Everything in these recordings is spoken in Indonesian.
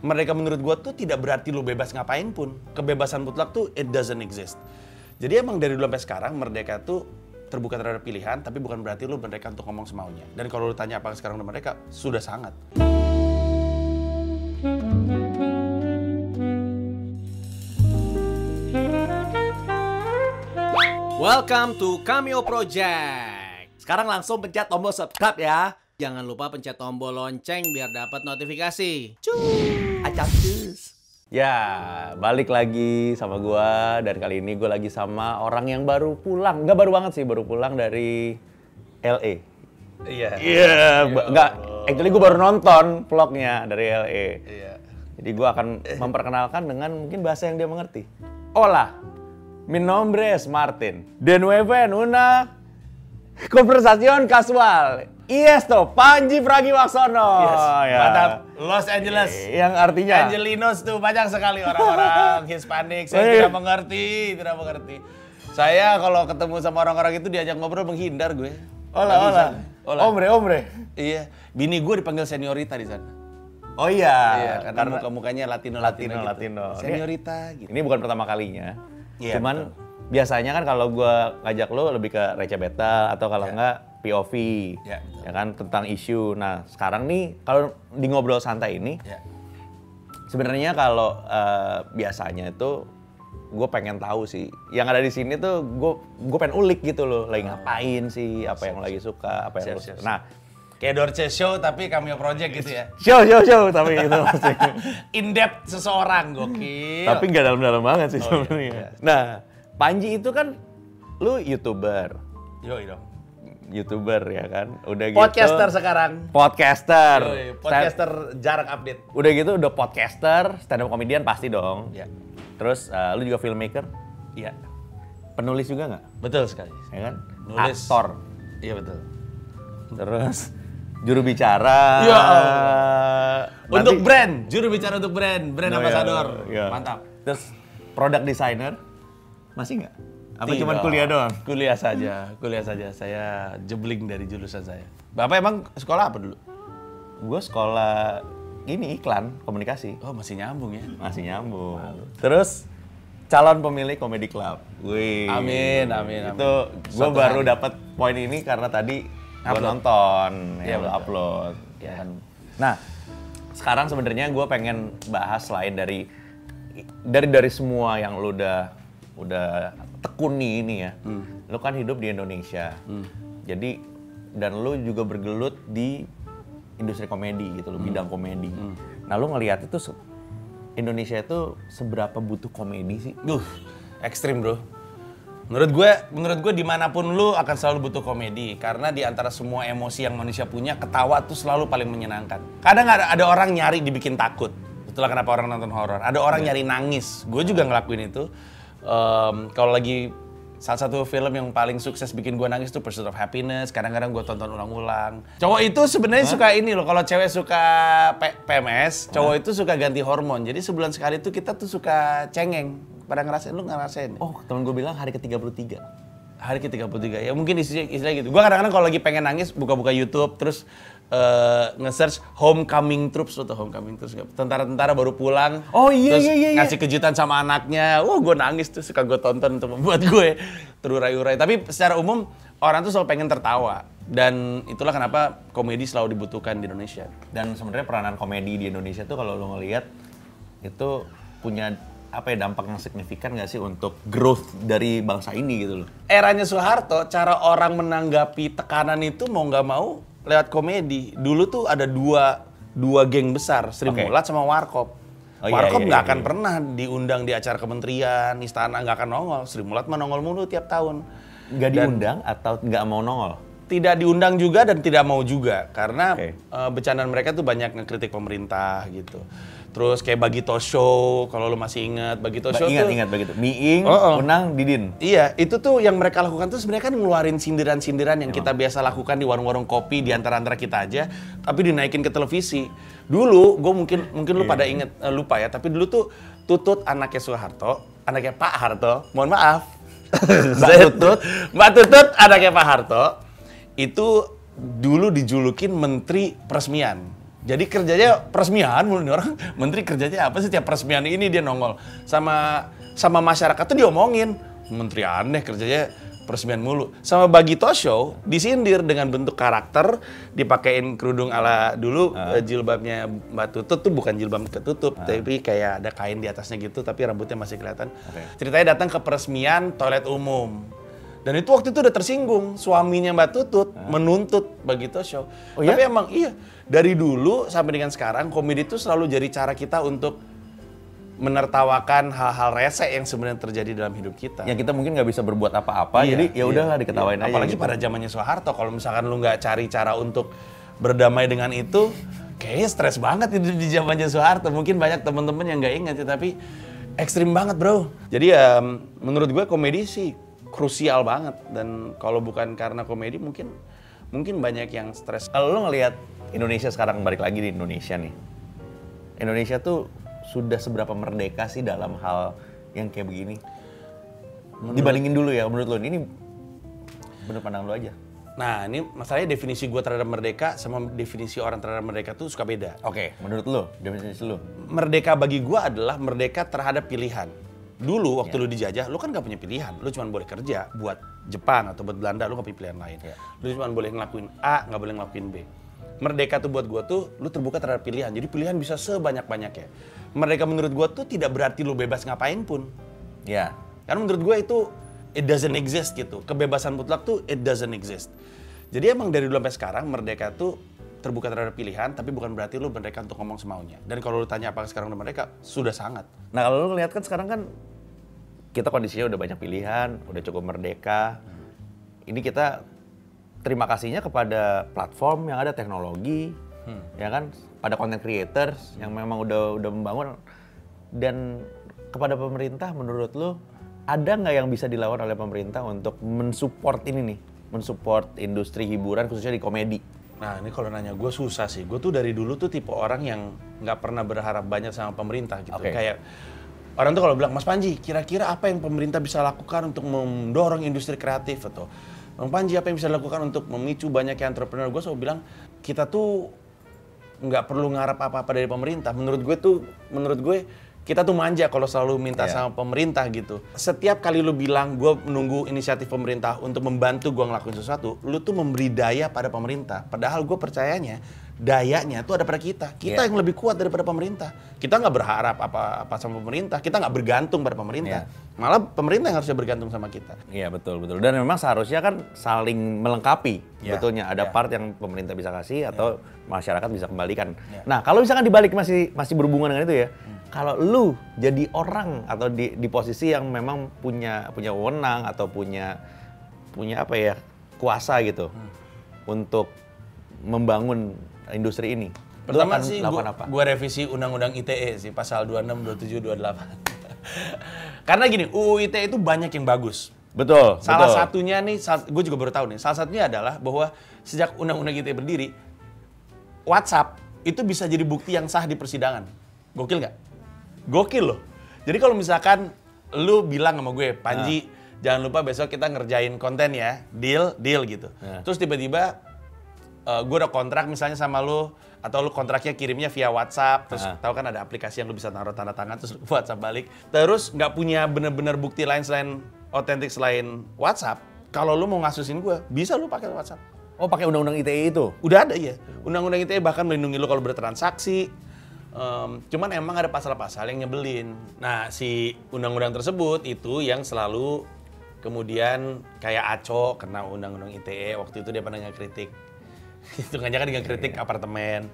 mereka menurut gue tuh tidak berarti lu bebas ngapain pun. Kebebasan mutlak tuh it doesn't exist. Jadi emang dari dulu sampai sekarang merdeka tuh terbuka terhadap pilihan, tapi bukan berarti lu merdeka untuk ngomong semaunya. Dan kalau lu tanya apakah sekarang udah merdeka, sudah sangat. Welcome to Cameo Project. Sekarang langsung pencet tombol subscribe ya. Jangan lupa pencet tombol lonceng biar dapat notifikasi. Cuy, acapcus. Ya, balik lagi sama gua, dan kali ini gua lagi sama orang yang baru pulang. Nggak baru banget sih, baru pulang dari LA. Iya. Yeah. Nggak, actually gua baru nonton vlognya dari LA. Iya. Jadi gua akan memperkenalkan dengan mungkin bahasa yang dia mengerti. Hola. Mi nombre es Martin. De nuevo en una conversación casual. Y esto, Panji Pragiwaksono. Yes, yeah. Mantap. Los Angeles. Yang artinya? Angelinos tuh banyak sekali orang-orang Hispanik. Saya tidak mengerti, tidak mengerti. Saya kalau ketemu sama orang-orang itu diajak ngobrol menghindar gue. Hola, hola. Hola. Ombre, ombre. Iya. Bini gue dipanggil seniorita di sana. Oh iya. Iya, karena muka-mukanya Latino. Gitu. Seniorita gitu. Ini bukan pertama kalinya. Yeah, cuman betul. Biasanya kan kalau gue ngajak lo lebih ke receh battle atau kalau enggak POV, ya kan, tentang isu. Nah sekarang nih kalau di ngobrol santai ini, sebenarnya kalau biasanya itu gue pengen tahu sih yang ada di sini tuh gue pengen ulik gitu loh, lagi ngapain sih, apa yang lagi suka, apa yang lo suka. Nah kayak Dorce Show tapi Cameo Project gitu ya? Show tapi gitu maksudnya. In-depth seseorang, gokil. Tapi nggak dalam-dalam banget sih sebenarnya. Iya. Nah, Panji itu kan lu YouTuber. Yoi dong. YouTuber ya kan? Udah gitu. Podcaster sekarang. Podcaster. Yoi, podcaster jarang update. Udah gitu udah podcaster, stand up comedian pasti dong. Iya. Terus lu juga filmmaker? Iya. Penulis juga nggak? Betul sekali. Ya kan? Nulis. Aktor. Iya betul. Terus juru bicara untuk brand, juru bicara untuk brand ambassador, mantap. Terus product designer masih nggak? Apa cuma kuliah doang? Kuliah saja. Saya jebling dari jurusan saya. Bapak emang sekolah apa dulu? Gue sekolah ini iklan komunikasi. Oh masih nyambung ya? Masih nyambung. Terus calon pemilik Comedy Club. Wih. Amin. Itu gue baru dapat poin ini karena tadi gue nonton, upload. Ya. Nah, sekarang sebenarnya gue pengen bahas lain dari semua yang lu udah tekuni ini ya. Lu kan hidup di Indonesia, jadi dan lu juga bergelut di industri komedi gitu, bidang komedi. Nah, lu ngelihat itu Indonesia itu seberapa butuh komedi sih? Ekstrim bro. Menurut gue dimanapun lu akan selalu butuh komedi. Karena di antara semua emosi yang manusia punya, ketawa tuh selalu paling menyenangkan. Kadang ada orang nyari dibikin takut. Itulah kenapa orang nonton horor. Ada orang nyari nangis. Gue juga ngelakuin itu. Kalau lagi salah satu film yang paling sukses bikin gue nangis tuh Pursuit of Happiness. Kadang-kadang gue tonton ulang-ulang. Cowok itu sebenarnya suka ini loh. Kalau cewek suka PMS, cowok itu suka ganti hormon. Jadi sebulan sekali tuh kita tuh suka cengeng. Pada ngerasain, lu ngerasain. Oh, temen gue bilang hari ke-33. Hari ke-33, ya mungkin istilah gitu. Gue kadang-kadang kalau lagi pengen nangis, buka-buka YouTube, terus nge-search homecoming troops, atau homecoming troops. Tentara-tentara baru pulang, terus ngasih kejutan sama anaknya. Wah, gue nangis tuh, suka gue tonton untuk membuat gue terurai-urai. Tapi secara umum, orang tuh selalu pengen tertawa. Dan itulah kenapa komedi selalu dibutuhkan di Indonesia. Dan sebenarnya peranan komedi di Indonesia tuh kalau lu ngelihat, itu punya apa ya, dampak yang signifikan nggak sih untuk growth dari bangsa ini gitu loh? Eranya Soeharto, cara orang menanggapi tekanan itu mau nggak mau lewat komedi. Dulu tuh ada dua geng besar, Sri Mulat sama Warkop. Warkop nggak akan pernah diundang di acara kementerian, istana nggak akan nongol. Sri Mulat nongol mulu tiap tahun. Nggak diundang atau nggak mau nongol? Tidak diundang juga dan tidak mau juga karena bercandaan mereka tuh banyak ngekritik pemerintah gitu. Terus kayak Bagito Show, kalau lo masih ingat Bagito Show tuh. Ingat Bagito. Miing, Unang, Didin. Iya, itu tuh yang mereka lakukan tuh sebenarnya kan ngeluarin sindiran-sindiran yang kita biasa lakukan di warung-warung kopi di antara-antara kita aja, tapi dinaikin ke televisi. Dulu, gue mungkin lu pada inget, lupa ya, tapi dulu tuh Tutut anaknya Soeharto, anaknya Pak Harto, mohon maaf. Mbak Tutut anaknya Pak Harto, itu dulu dijulukin Menteri Peresmian. Jadi kerjanya peresmian mulu nih orang. Menteri kerjanya apa sih tiap peresmian ini dia nongol. Sama masyarakat tuh diomongin. Menteri aneh kerjanya peresmian mulu. Sama Bagito Show disindir dengan bentuk karakter, dipakein kerudung ala dulu jilbabnya Mbak Tutut tuh bukan jilbab ketutup, tapi kayak ada kain di atasnya gitu tapi rambutnya masih kelihatan. Okay. Ceritanya datang ke peresmian toilet umum. Dan itu waktu itu udah tersinggung, suaminya Mbak Tutut menuntut Bagito Show. Oh, tapi emang iya, dari dulu sampai dengan sekarang komedi itu selalu jadi cara kita untuk menertawakan hal-hal rese yang sebenarnya terjadi dalam hidup kita. Ya kita mungkin nggak bisa berbuat apa-apa, jadi ya udahlah diketawain aja. Apalagi gitu. Pada zamannya Soeharto, kalau misalkan lu nggak cari cara untuk berdamai dengan itu, kayaknya stres banget hidup di zamannya Soeharto. Mungkin banyak temen-temen yang nggak ingat, tapi ekstrim banget bro. Jadi ya menurut gue komedi sih krusial banget, dan kalau bukan karena komedi mungkin banyak yang stres. Kalau lo ngelihat Indonesia sekarang, balik lagi di Indonesia nih, Indonesia tuh sudah seberapa merdeka sih dalam hal yang kayak begini? Dibandingin dulu ya menurut lo, ini bener pandang lo aja. Nah ini masalahnya definisi gue terhadap merdeka sama definisi orang terhadap merdeka tuh suka beda. Oke, menurut lo, definisi lo? Merdeka bagi gue adalah merdeka terhadap pilihan. Dulu waktu lu dijajah, lu kan gak punya pilihan. Lu cuma boleh kerja buat Jepang atau buat Belanda, lu gak punya pilihan lain. Lu cuma boleh ngelakuin A, gak boleh ngelakuin B. Merdeka tuh buat gua tuh, lu terbuka terhadap pilihan. Jadi pilihan bisa sebanyak-banyaknya. Merdeka menurut gua tuh tidak berarti lu bebas ngapain pun. Ya. Karena menurut gua itu, it doesn't exist gitu. Kebebasan mutlak tuh, it doesn't exist. Jadi emang dari dulu sampai sekarang, merdeka tuh terbuka terhadap pilihan, tapi bukan berarti lu merdeka untuk ngomong semaunya. Dan kalau lu tanya apakah sekarang udah merdeka, sudah sangat. Nah kalau lu ngeliat kan sekarang kan, kita kondisinya udah banyak pilihan, udah cukup merdeka. Ini kita terima kasihnya kepada platform yang ada teknologi, ya kan? Pada content creators yang memang udah membangun. Dan kepada pemerintah, menurut lu ada nggak yang bisa dilawan oleh pemerintah untuk mensupport ini nih? Mensupport industri hiburan khususnya di komedi? Nah ini kalau nanya gue susah sih. Gue tuh dari dulu tuh tipe orang yang nggak pernah berharap banyak sama pemerintah gitu. Okay. Kayak orang tuh kalau bilang, Mas Panji, kira-kira apa yang pemerintah bisa lakukan untuk mendorong industri kreatif? Atau, Mas Panji, apa yang bisa dilakukan untuk memicu banyaknya entrepreneur? Gue selalu bilang, kita tuh nggak perlu ngarap apa-apa dari pemerintah. Menurut gue, kita tuh manja kalau selalu minta sama pemerintah gitu. Setiap kali lu bilang, gue menunggu inisiatif pemerintah untuk membantu gue ngelakuin sesuatu, lu tuh memberi daya pada pemerintah. Padahal gue percayanya, dayanya itu ada pada kita. Kita yang lebih kuat daripada pemerintah. Kita nggak berharap apa-apa sama pemerintah. Kita nggak bergantung pada pemerintah. Malah pemerintah yang harusnya bergantung sama kita. Iya betul. Dan memang seharusnya kan saling melengkapi. Betulnya ada part yang pemerintah bisa kasih atau masyarakat bisa kembalikan. Nah kalau misalkan dibalik masih berhubungan dengan itu ya. Kalau lu jadi orang atau di posisi yang memang punya wewenang atau punya apa ya, kuasa gitu untuk membangun industri ini. Pertama sih gue revisi undang-undang ITE sih, pasal 26, 27, 28. Karena gini, UU ITE itu banyak yang bagus. Betul. Salah satunya nih, gue juga baru tahu nih, salah satunya adalah bahwa sejak undang-undang ITE berdiri, WhatsApp itu bisa jadi bukti yang sah di persidangan. Gokil nggak? Gokil loh. Jadi kalau misalkan lu bilang sama gue, Panji, jangan lupa besok kita ngerjain konten ya, deal gitu. Terus tiba-tiba gue udah kontrak misalnya sama lu, atau lu kontraknya kirimnya via WhatsApp, terus tahu kan ada aplikasi yang lu bisa taruh tanda tangan terus WhatsApp balik, terus nggak punya bener-bener bukti lain selain otentik, selain WhatsApp. Kalau lu mau ngasusin gue, bisa lu pakai WhatsApp. Oh, pakai undang-undang ITE itu? Udah ada ya. Undang-undang ITE bahkan melindungi lu kalau bertransaksi. Cuman emang ada pasal-pasal yang nyebelin. Nah si undang-undang tersebut itu yang selalu kemudian kayak Aco kena undang-undang ITE. Waktu itu dia pernah ngekritik. Hitungannya kan dengan kritik apartemen,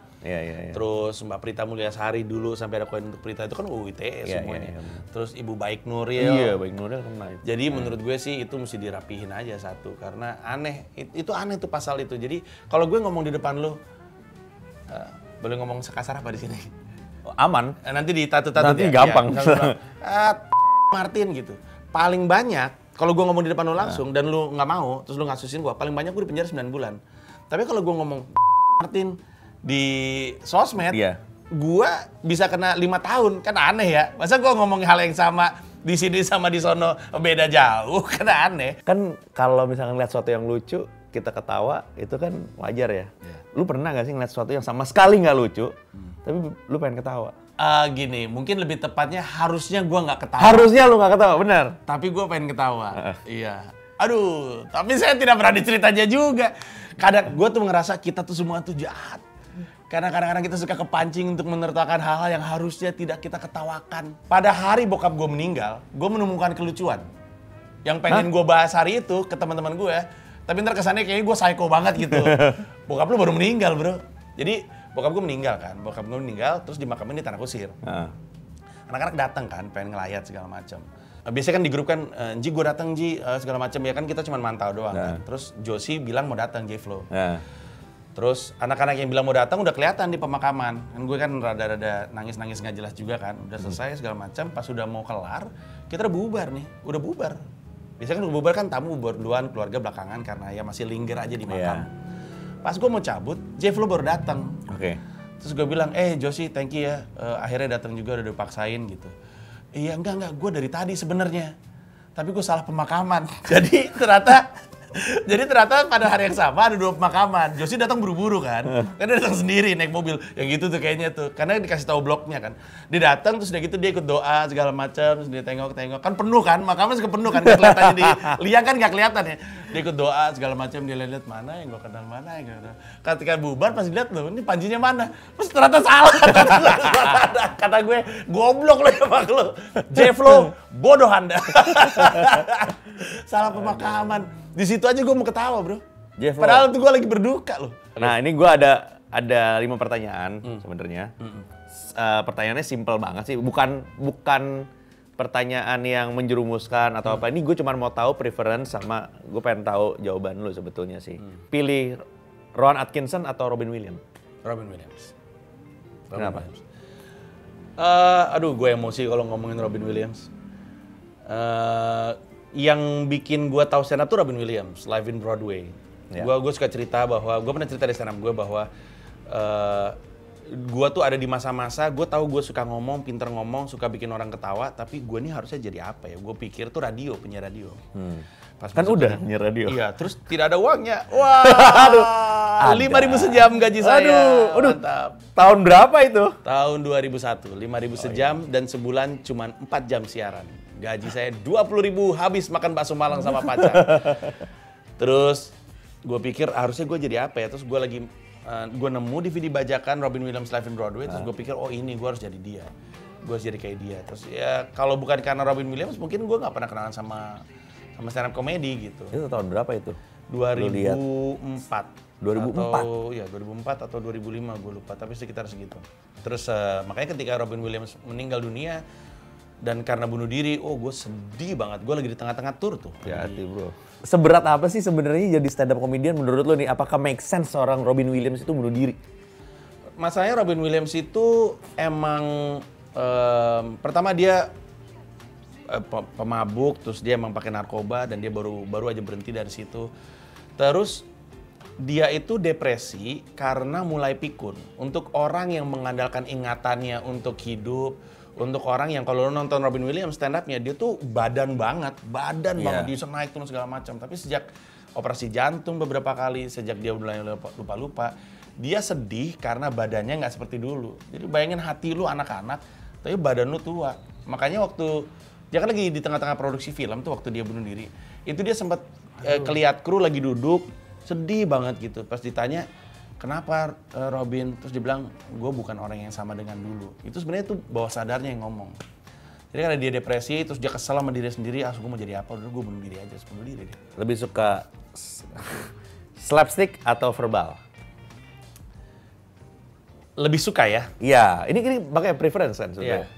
terus Mbak Prita Muliasari dulu sampai ada koin untuk Prita itu kan UU ITE semuanya, terus Ibu Baik Nuril. Iya, Baik Nuril kemarin. Jadi menurut gue sih itu mesti dirapihin aja satu, karena aneh, itu aneh tuh pasal itu. Jadi kalau gue ngomong di depan lo, boleh ngomong sekasar apa di sini? Aman. Nanti ditatut-tatut. Nanti gampang. Martin gitu, paling banyak kalau gue ngomong di depan lo langsung dan lo nggak mau, terus lo ngasusin gue, paling banyak gue di penjara 9 bulan. Tapi kalau gue ngomong Martin di sosmed, gue bisa kena 5 tahun. Kan aneh ya? Masa gue ngomong hal yang sama di sini sama di sono beda jauh, kan aneh. Kan kalau misalnya ngeliat sesuatu yang lucu, kita ketawa itu kan wajar ya. Lu pernah gak sih ngeliat sesuatu yang sama sekali gak lucu, tapi lu pengen ketawa? Gini, mungkin lebih tepatnya harusnya gua gak ketawa. Harusnya lu gak ketawa, benar. Tapi gua pengen ketawa, iya. Aduh, tapi saya tidak berani ceritanya juga. Kadang gua tuh ngerasa kita tuh semua tuh jahat. Karena kadang-kadang kita suka kepancing untuk menertawakan hal-hal yang harusnya tidak kita ketawakan. Pada hari bokap gue meninggal, gue menemukan kelucuan. Yang pengen gue bahas hari itu ke teman-teman gue, tapi ntar kesannya kayaknya gue psycho banget gitu. Bokap lu baru meninggal bro. Jadi bokap gue meninggal kan, bokap gue meninggal terus dimakamin di Tanah Kusir. Anak-anak datang kan, pengen ngelayat segala macam. Biasanya kan di grup kan, Ji gue datang Ji, segala macam ya kan kita cuma mantau doang. Kan? Terus Josie bilang mau datang J-Flow. Terus anak-anak yang bilang mau datang udah kelihatan di pemakaman. Dan gue kan rada-rada nangis-nangis nggak jelas juga kan. Udah selesai segala macam. Pas udah mau kelar, kita udah bubar nih. Udah bubar. Biasanya kan udah bubar kan tamu bubar duluan, keluarga belakangan karena ya masih linger aja di makam. Pas gue mau cabut, Jeff lo baru datang. Terus gue bilang, Josie thank you ya. Akhirnya datang juga udah dipaksain gitu. Iya enggak, gue dari tadi sebenarnya. Tapi gue salah pemakaman. Jadi ternyata... Jadi ternyata pada hari yang sama ada dua pemakaman. Josie datang buru-buru kan, karena dia datang sendiri naik mobil, yang gitu tuh kayaknya tuh, karena dikasih tahu bloknya kan. Dia datang terus udah gitu dia ikut doa segala macam, terus dia tengok-tengok kan penuh kan, makamnya suka penuh kan, nggak kelihatannya di liang kan nggak kelihatan ya. Dia ikut doa segala macam, dia lihat mana yang gue kenal mana yang gak kenal. Ketika bubar pas dilihat loh ini Panjinya mana, terus ternyata salah. Kata gue goblok lo ya mak lo, J-Flow bodoh anda. Salah pemakaman. Di situ aja gue mau ketawa bro, padahal tuh gue lagi berduka loh. Nah ini gue ada 5 pertanyaan sebenarnya. Pertanyaannya simple banget sih, bukan pertanyaan yang menjerumuskan atau apa. Ini gue cuma mau tahu preference sama gue pengen tahu jawaban lu sebetulnya sih. Pilih Rowan Atkinson atau Robin Williams? Robin Williams. Kenapa? Aduh gue emosi kalau ngomongin Robin Williams. Yang bikin gue tahu stand up tuh Robin Williams, Live in Broadway. Gue suka cerita bahwa, gue pernah cerita di stand up gue bahwa gue tuh ada di masa-masa, gue tahu gue suka ngomong, pinter ngomong, suka bikin orang ketawa, tapi gue nih harusnya jadi apa ya? Gue pikir tuh radio, penyiar radio. Pas kan udah penyiar radio. Iya, terus tidak ada uangnya. Wah, 5.000 sejam gaji saya. Aduh, mantap. Tahun berapa itu? Tahun 2001, 5.000 sejam dan sebulan cuman 4 jam siaran. Gaji saya 20.000 habis makan bakso Malang sama pacar. Terus gue pikir harusnya gue jadi apa ya? Terus gue lagi gue nemu DVD bajakan Robin Williams Live in Broadway. Terus gue pikir oh ini gue harus jadi dia. Gue harus jadi kayak dia. Terus ya kalau bukan karena Robin Williams mungkin gue nggak pernah kenalan sama stand up komedi gitu. Itu tahun berapa itu? 2004. 2004? Atau, ya 2004 atau 2005 gue lupa. Tapi sekitar segitu. Terus makanya ketika Robin Williams meninggal dunia. Dan karena bunuh diri, oh gue sedih banget. Gue lagi di tengah-tengah tour tuh. Ya hati bro. Seberat apa sih sebenarnya jadi stand up comedian menurut lo nih? Apakah make sense seorang Robin Williams itu bunuh diri? Masalahnya Robin Williams itu emang... pertama dia pemabuk, terus dia emang pakai narkoba. Dan dia baru aja berhenti dari situ. Terus dia itu depresi karena mulai pikun. Untuk orang yang mengandalkan ingatannya untuk hidup. Untuk orang yang kalau nonton Robin Williams stand up-nya, dia tuh badan banget, dia bisa naik turun segala macam. Tapi sejak operasi jantung beberapa kali, sejak dia mulai lupa-lupa, dia sedih karena badannya nggak seperti dulu. Jadi bayangin hati lu anak-anak, tapi badan lu tua. Makanya waktu, dia kan lagi di tengah-tengah produksi film tuh waktu dia bunuh diri, itu dia sempat kelihat kru lagi duduk, sedih banget gitu. Pas ditanya, kenapa Robin? Terus dia bilang, gue bukan orang yang sama dengan dulu. Itu sebenarnya itu bawah sadarnya yang ngomong. Jadi karena dia depresi, terus dia kesel sama diri sendiri, ah gue mau jadi apa, udah gue bunuh diri aja, bunuh diri deh. Lebih suka slapstick atau verbal? Lebih suka ya? Iya, ini pakai preference kan sebenarnya.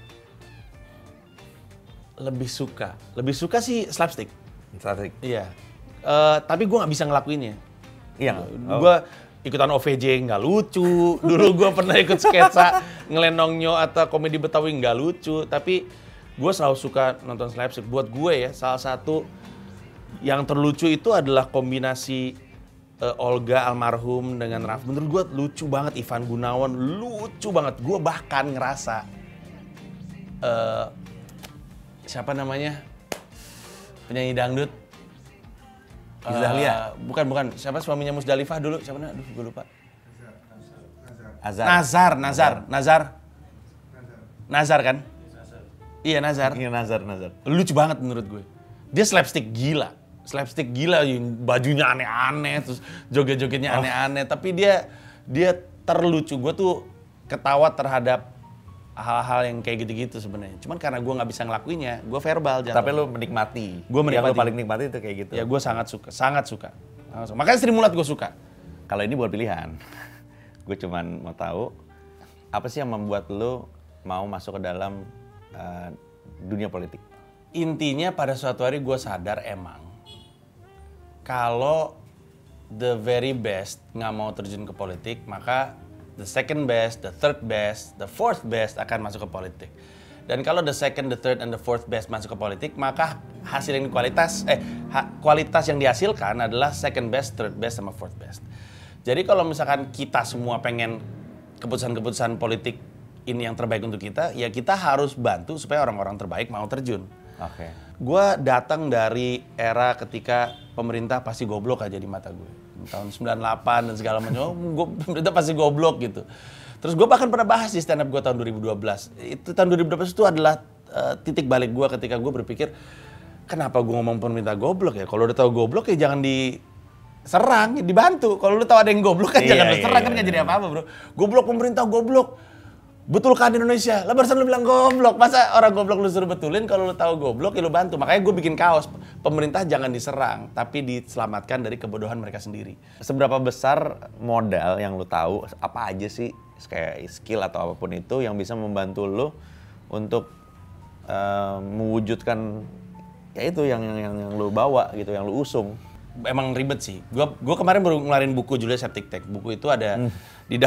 Lebih suka sih slapstick. Slapstick? Iya, tapi gue gak bisa ngelakuinnya. Iya? Ikutan OVJ nggak lucu, dulu gue pernah ikut sketsa ngelenongnya atau komedi Betawi nggak lucu, tapi gue selalu suka nonton slapstick. Buat gue ya, salah satu yang terlucu itu adalah kombinasi Olga almarhum dengan Raf. Menurut gue lucu banget, Ivan Gunawan lucu banget. Gue bahkan ngerasa, siapa namanya penyanyi dangdut? Isdahlia? Bukan. Siapa suaminya Musdalifah dulu? Siapa namanya? Aduh, gue lupa. Nazar kan? Iya, Nazar. Iya, Nazar. Lucu banget menurut gue. Dia slapstick gila, bajunya aneh-aneh, terus joget-jogetnya aneh-aneh, tapi dia terlucu. Gue tuh ketawa terhadap hal-hal yang kayak gitu-gitu sebenarnya. Cuman karena gue nggak bisa ngelakuinnya, gue verbal. Jatuh. Tapi lo menikmati. Gue menikmati. Yang lo paling nikmati itu kayak gitu. Ya gue sangat suka. Makanya Sri Mulat gue suka. Kalau ini buat pilihan, gue cuman mau tahu apa sih yang membuat lo mau masuk ke dalam dunia politik. Intinya pada suatu hari gue sadar emang kalau the very best nggak mau terjun ke politik, maka the second best, the third best, the fourth best akan masuk ke politik. Dan kalau the second, the third, and the fourth best masuk ke politik, maka hasil yang kualitas yang dihasilkan adalah second best, third best, sama fourth best. Jadi kalau misalkan kita semua pengen keputusan-keputusan politik ini yang terbaik untuk kita, ya kita harus bantu supaya orang-orang terbaik mau terjun. Oke. Gua datang dari era ketika pemerintah pasti goblok aja di mata gue. Tahun 98 dan segala macam, pemerintah pasti goblok gitu. Terus gue bahkan pernah bahas di stand up gue tahun 2012. Itu tahun 2012 itu adalah titik balik gue ketika gue berpikir, kenapa gue ngomong pemerintah goblok ya? Kalau udah tahu goblok ya jangan diserang, dibantu. Kalau udah tahu ada yang goblok kan jangan diserang, kan nggak jadi apa-apa bro. Goblok pemerintah goblok. Betulkan Indonesia. Lah barusan lu bilang goblok. Masa orang goblok lu suruh betulin? Kalau lu tahu goblok ya lu bantu. Makanya gue bikin kaos. Pemerintah jangan diserang, tapi diselamatkan dari kebodohan mereka sendiri. Seberapa besar modal yang lu tahu, apa aja sih kayak skill atau apapun itu yang bisa membantu lu untuk mewujudkan ya itu yang lu bawa gitu, yang lu usung. Emang ribet sih. Gue kemarin baru ngeluarin buku Juli Septic Tank. Buku itu ada di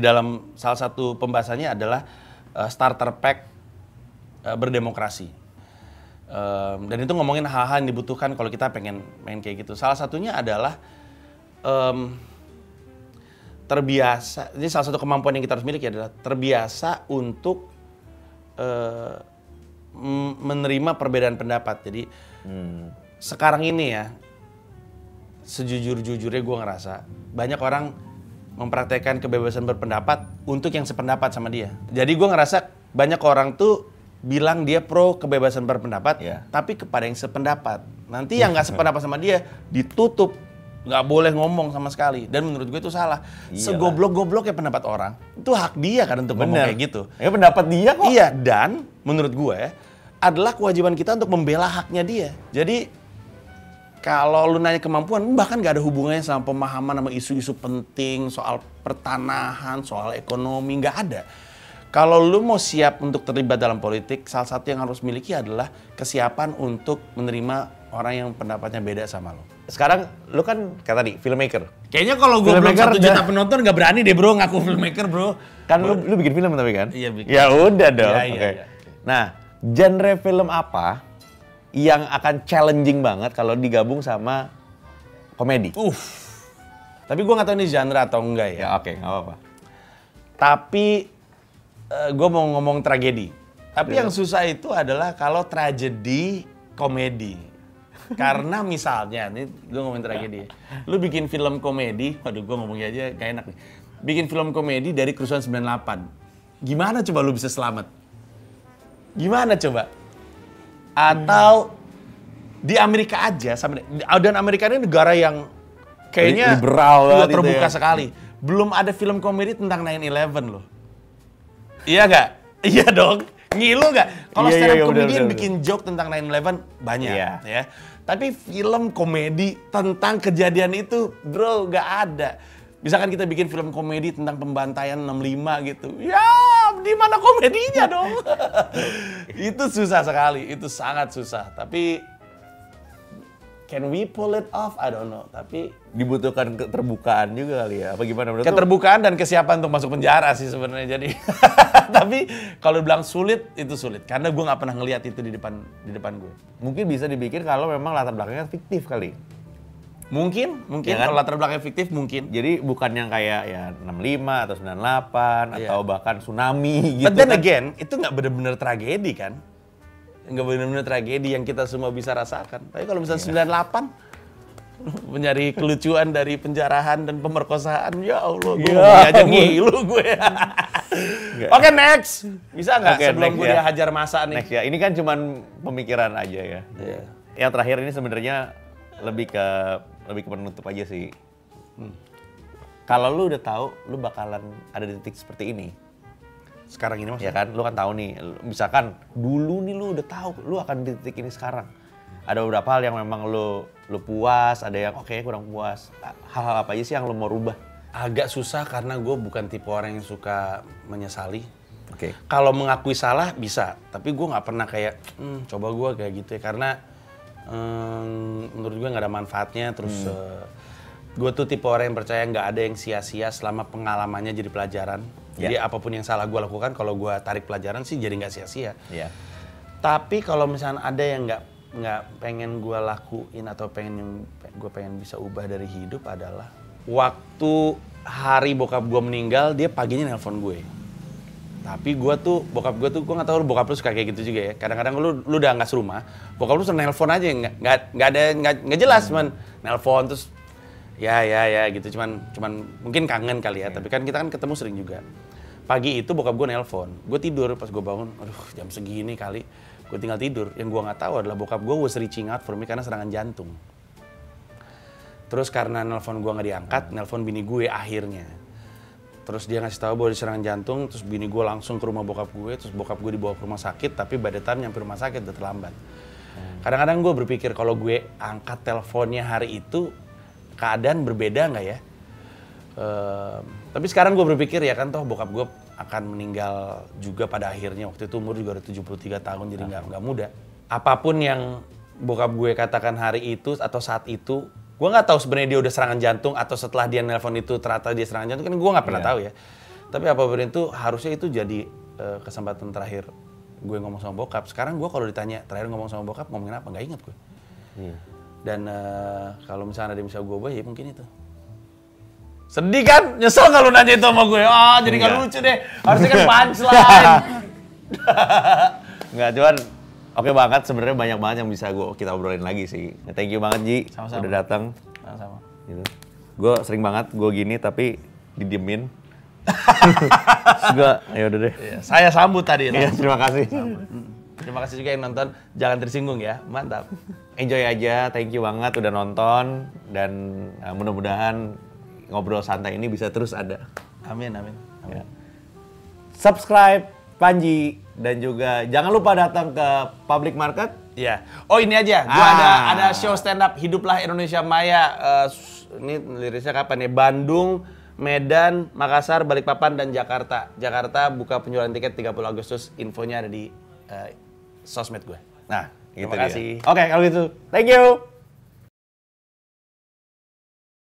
dalam salah satu pembahasannya adalah starter pack berdemokrasi. Dan itu ngomongin hal-hal yang dibutuhkan kalau kita pengen kayak gitu. Salah satunya adalah terbiasa. Jadi salah satu kemampuan yang kita harus miliki adalah terbiasa untuk menerima perbedaan pendapat. Jadi sekarang ini ya, sejujur-jujurnya gue ngerasa banyak orang mempraktekkan kebebasan berpendapat untuk yang sependapat sama dia. Jadi gue ngerasa banyak orang tuh bilang dia pro kebebasan berpendapat, tapi kepada yang sependapat. Nanti yang nggak sependapat sama dia ditutup, nggak boleh ngomong sama sekali. Dan menurut gue itu salah. Segoblok-gobloknya pendapat orang, itu hak dia kan untuk ngomong kayak gitu. Ya pendapat dia kok. Iya, dan menurut gue adalah kewajiban kita untuk membela haknya dia. Jadi kalau lu nanya kemampuan, bahkan gak ada hubungannya sama pemahaman sama isu-isu penting, soal pertanahan, soal ekonomi, gak ada. Kalau lu mau siap untuk terlibat dalam politik, salah satu yang harus miliki adalah kesiapan untuk menerima orang yang pendapatnya beda sama lu. Sekarang lu kan kayak tadi, filmmaker. Kayaknya kalau gue belum 1 juta penonton gak berani deh bro ngaku filmmaker bro. Kan lu bikin film tapi kan? Iya bikin. Ya udah dong. Ya, okay. Iya. Nah, genre film apa yang akan challenging banget kalau digabung sama komedi? Tapi gue gak tahu ini genre atau enggak ya. Oke, gak apa-apa. Tapi gue mau ngomong tragedi. Tapi yang susah itu adalah kalau tragedi komedi. Karena misalnya, ini gue ngomongin tragedi. Lu bikin film komedi, waduh gue ngomongnya aja gak enak nih. Bikin film komedi dari kerusuhan 98. Gimana coba lu bisa selamat? Gimana coba? Atau di Amerika aja, dan Amerika ini negara yang kayaknya liberal terbuka sekali. Belum ada film komedi tentang 9/11 loh. Iya nggak? Iya dong. Ngilu nggak? Kalau stand-up comedian bikin joke tentang 9/11 banyak ya. Tapi film komedi tentang kejadian itu, bro, nggak ada. Misalkan kita bikin film komedi tentang pembantaian 65 gitu. Ya, di mana komedinya dong? Itu susah sekali, itu sangat susah. Tapi can we pull it off? I don't know. Tapi dibutuhkan keterbukaan juga kali ya. Apa gimana menurut lu? Keterbukaan dan kesiapan untuk masuk penjara sih sebenarnya. Jadi tapi kalau bilang sulit, itu sulit karena gue nggak pernah ngelihat itu di depan gue. Mungkin bisa dibikin kalau memang latar belakangnya fiktif kali. Mungkin ya kan? Kalau latar belakangnya fiktif mungkin. Jadi bukan yang kayak ya 65 atau 98 atau bahkan tsunami gitu. But then again, itu nggak benar-benar tragedi kan? Nggak benar-benar tragedi yang kita semua bisa rasakan. Tapi kalau misalnya 98, mencari kelucuan dari penjarahan dan pemerkosaan. Ya Allah, gue aja ngilu gue. Oke, next. Bisa nggak sebelum gue dihajar masa nih? Next ya. Ini kan cuman pemikiran aja ya. Yeah. Yang terakhir ini sebenarnya lebih ke penutup aja sih. Kalau lu udah tahu lu bakalan ada di titik seperti ini. Sekarang ini maksudnya? Ya kan, lu kan tahu nih. Misalkan dulu nih lu udah tahu lu akan di titik ini sekarang. Ada beberapa hal yang memang lu puas, ada yang oke kurang puas. Hal-hal apa aja sih yang lu mau rubah? Agak susah karena gue bukan tipe orang yang suka menyesali. Oke. Kalau mengakui salah bisa, tapi gue nggak pernah kayak coba gue kayak gitu ya, karena menurut gue nggak ada manfaatnya. Terus gue tuh tipe orang yang percaya nggak ada yang sia-sia selama pengalamannya jadi pelajaran. Jadi apapun yang salah gue lakukan, kalau gue tarik pelajaran sih jadi nggak sia-sia. Tapi kalau misalnya ada yang nggak pengen gue lakuin atau pengen gue bisa ubah dari hidup adalah waktu hari bokap gue meninggal, dia paginya nelpon gue. Tapi gue tuh bokap gue tuh gue nggak tahu bokap lu suka kayak gitu juga ya. Kadang-kadang lu udah nggak serumah, bokap lu sering nelpon aja nggak jelas, cuman nelpon terus ya gitu, cuman mungkin kangen kali ya. Tapi kan kita kan ketemu sering juga. Pagi itu bokap gue nelpon, gue tidur. Pas gue bangun, aduh jam segini kali. Gue tinggal tidur, yang gue nggak tahu adalah bokap gue was reaching out for me karena serangan jantung. Terus karena nelpon gue nggak diangkat, nelpon bini gue akhirnya. Terus dia ngasih tahu bahwa diserang jantung, terus bini gue langsung ke rumah bokap gue, terus bokap gue dibawa ke rumah sakit, tapi by the time nyampe rumah sakit udah terlambat. Kadang-kadang gue berpikir kalau gue angkat teleponnya hari itu, keadaan berbeda nggak ya? Tapi sekarang gue berpikir ya kan toh bokap gue akan meninggal juga pada akhirnya, waktu itu umur juga udah 73 tahun jadi nggak muda. Apapun yang bokap gue katakan hari itu atau saat itu, gue nggak tahu sebenarnya dia udah serangan jantung atau setelah dia nelpon itu ternyata dia serangan jantung, kan gue nggak pernah tahu ya. Tapi apapun itu harusnya itu jadi kesempatan terakhir gue ngomong sama bokap. Sekarang gue kalau ditanya terakhir ngomong sama bokap ngomongin apa, nggak inget gue. Dan kalau misalnya ada yang bisa gue ubah ya mungkin itu. Sedih kan? Nyesel nggak lu nanya itu sama gue? Ah, jadi nggak lucu deh. Harusnya kan punchline. Nggak, cuman oke banget, sebenarnya banyak banget yang bisa kita obrolin lagi sih. Thank you banget Ji, sama-sama. Udah datang. Sama-sama. Gitu. Gue sering banget gue gini tapi didiemin. Juga, ya udah deh. Saya sambut tadi. Iya, terima kasih. Terima kasih juga yang nonton. Jangan tersinggung ya, mantap. Enjoy aja, thank you banget udah nonton dan mudah-mudahan ngobrol santai ini bisa terus ada. Amin, amin. Ya. Subscribe Panji dan juga jangan lupa datang ke Public Market. Ya. Oh ini aja, gua ada show stand up Hiduplah Indonesia Maya. Ini lirisnya kapan ya? Bandung, Medan, Makassar, Balikpapan dan Jakarta. Jakarta buka penjualan tiket 30 Agustus. Infonya ada di sosmed gue. Nah, terima kasih. Oke, kalau gitu. Thank you.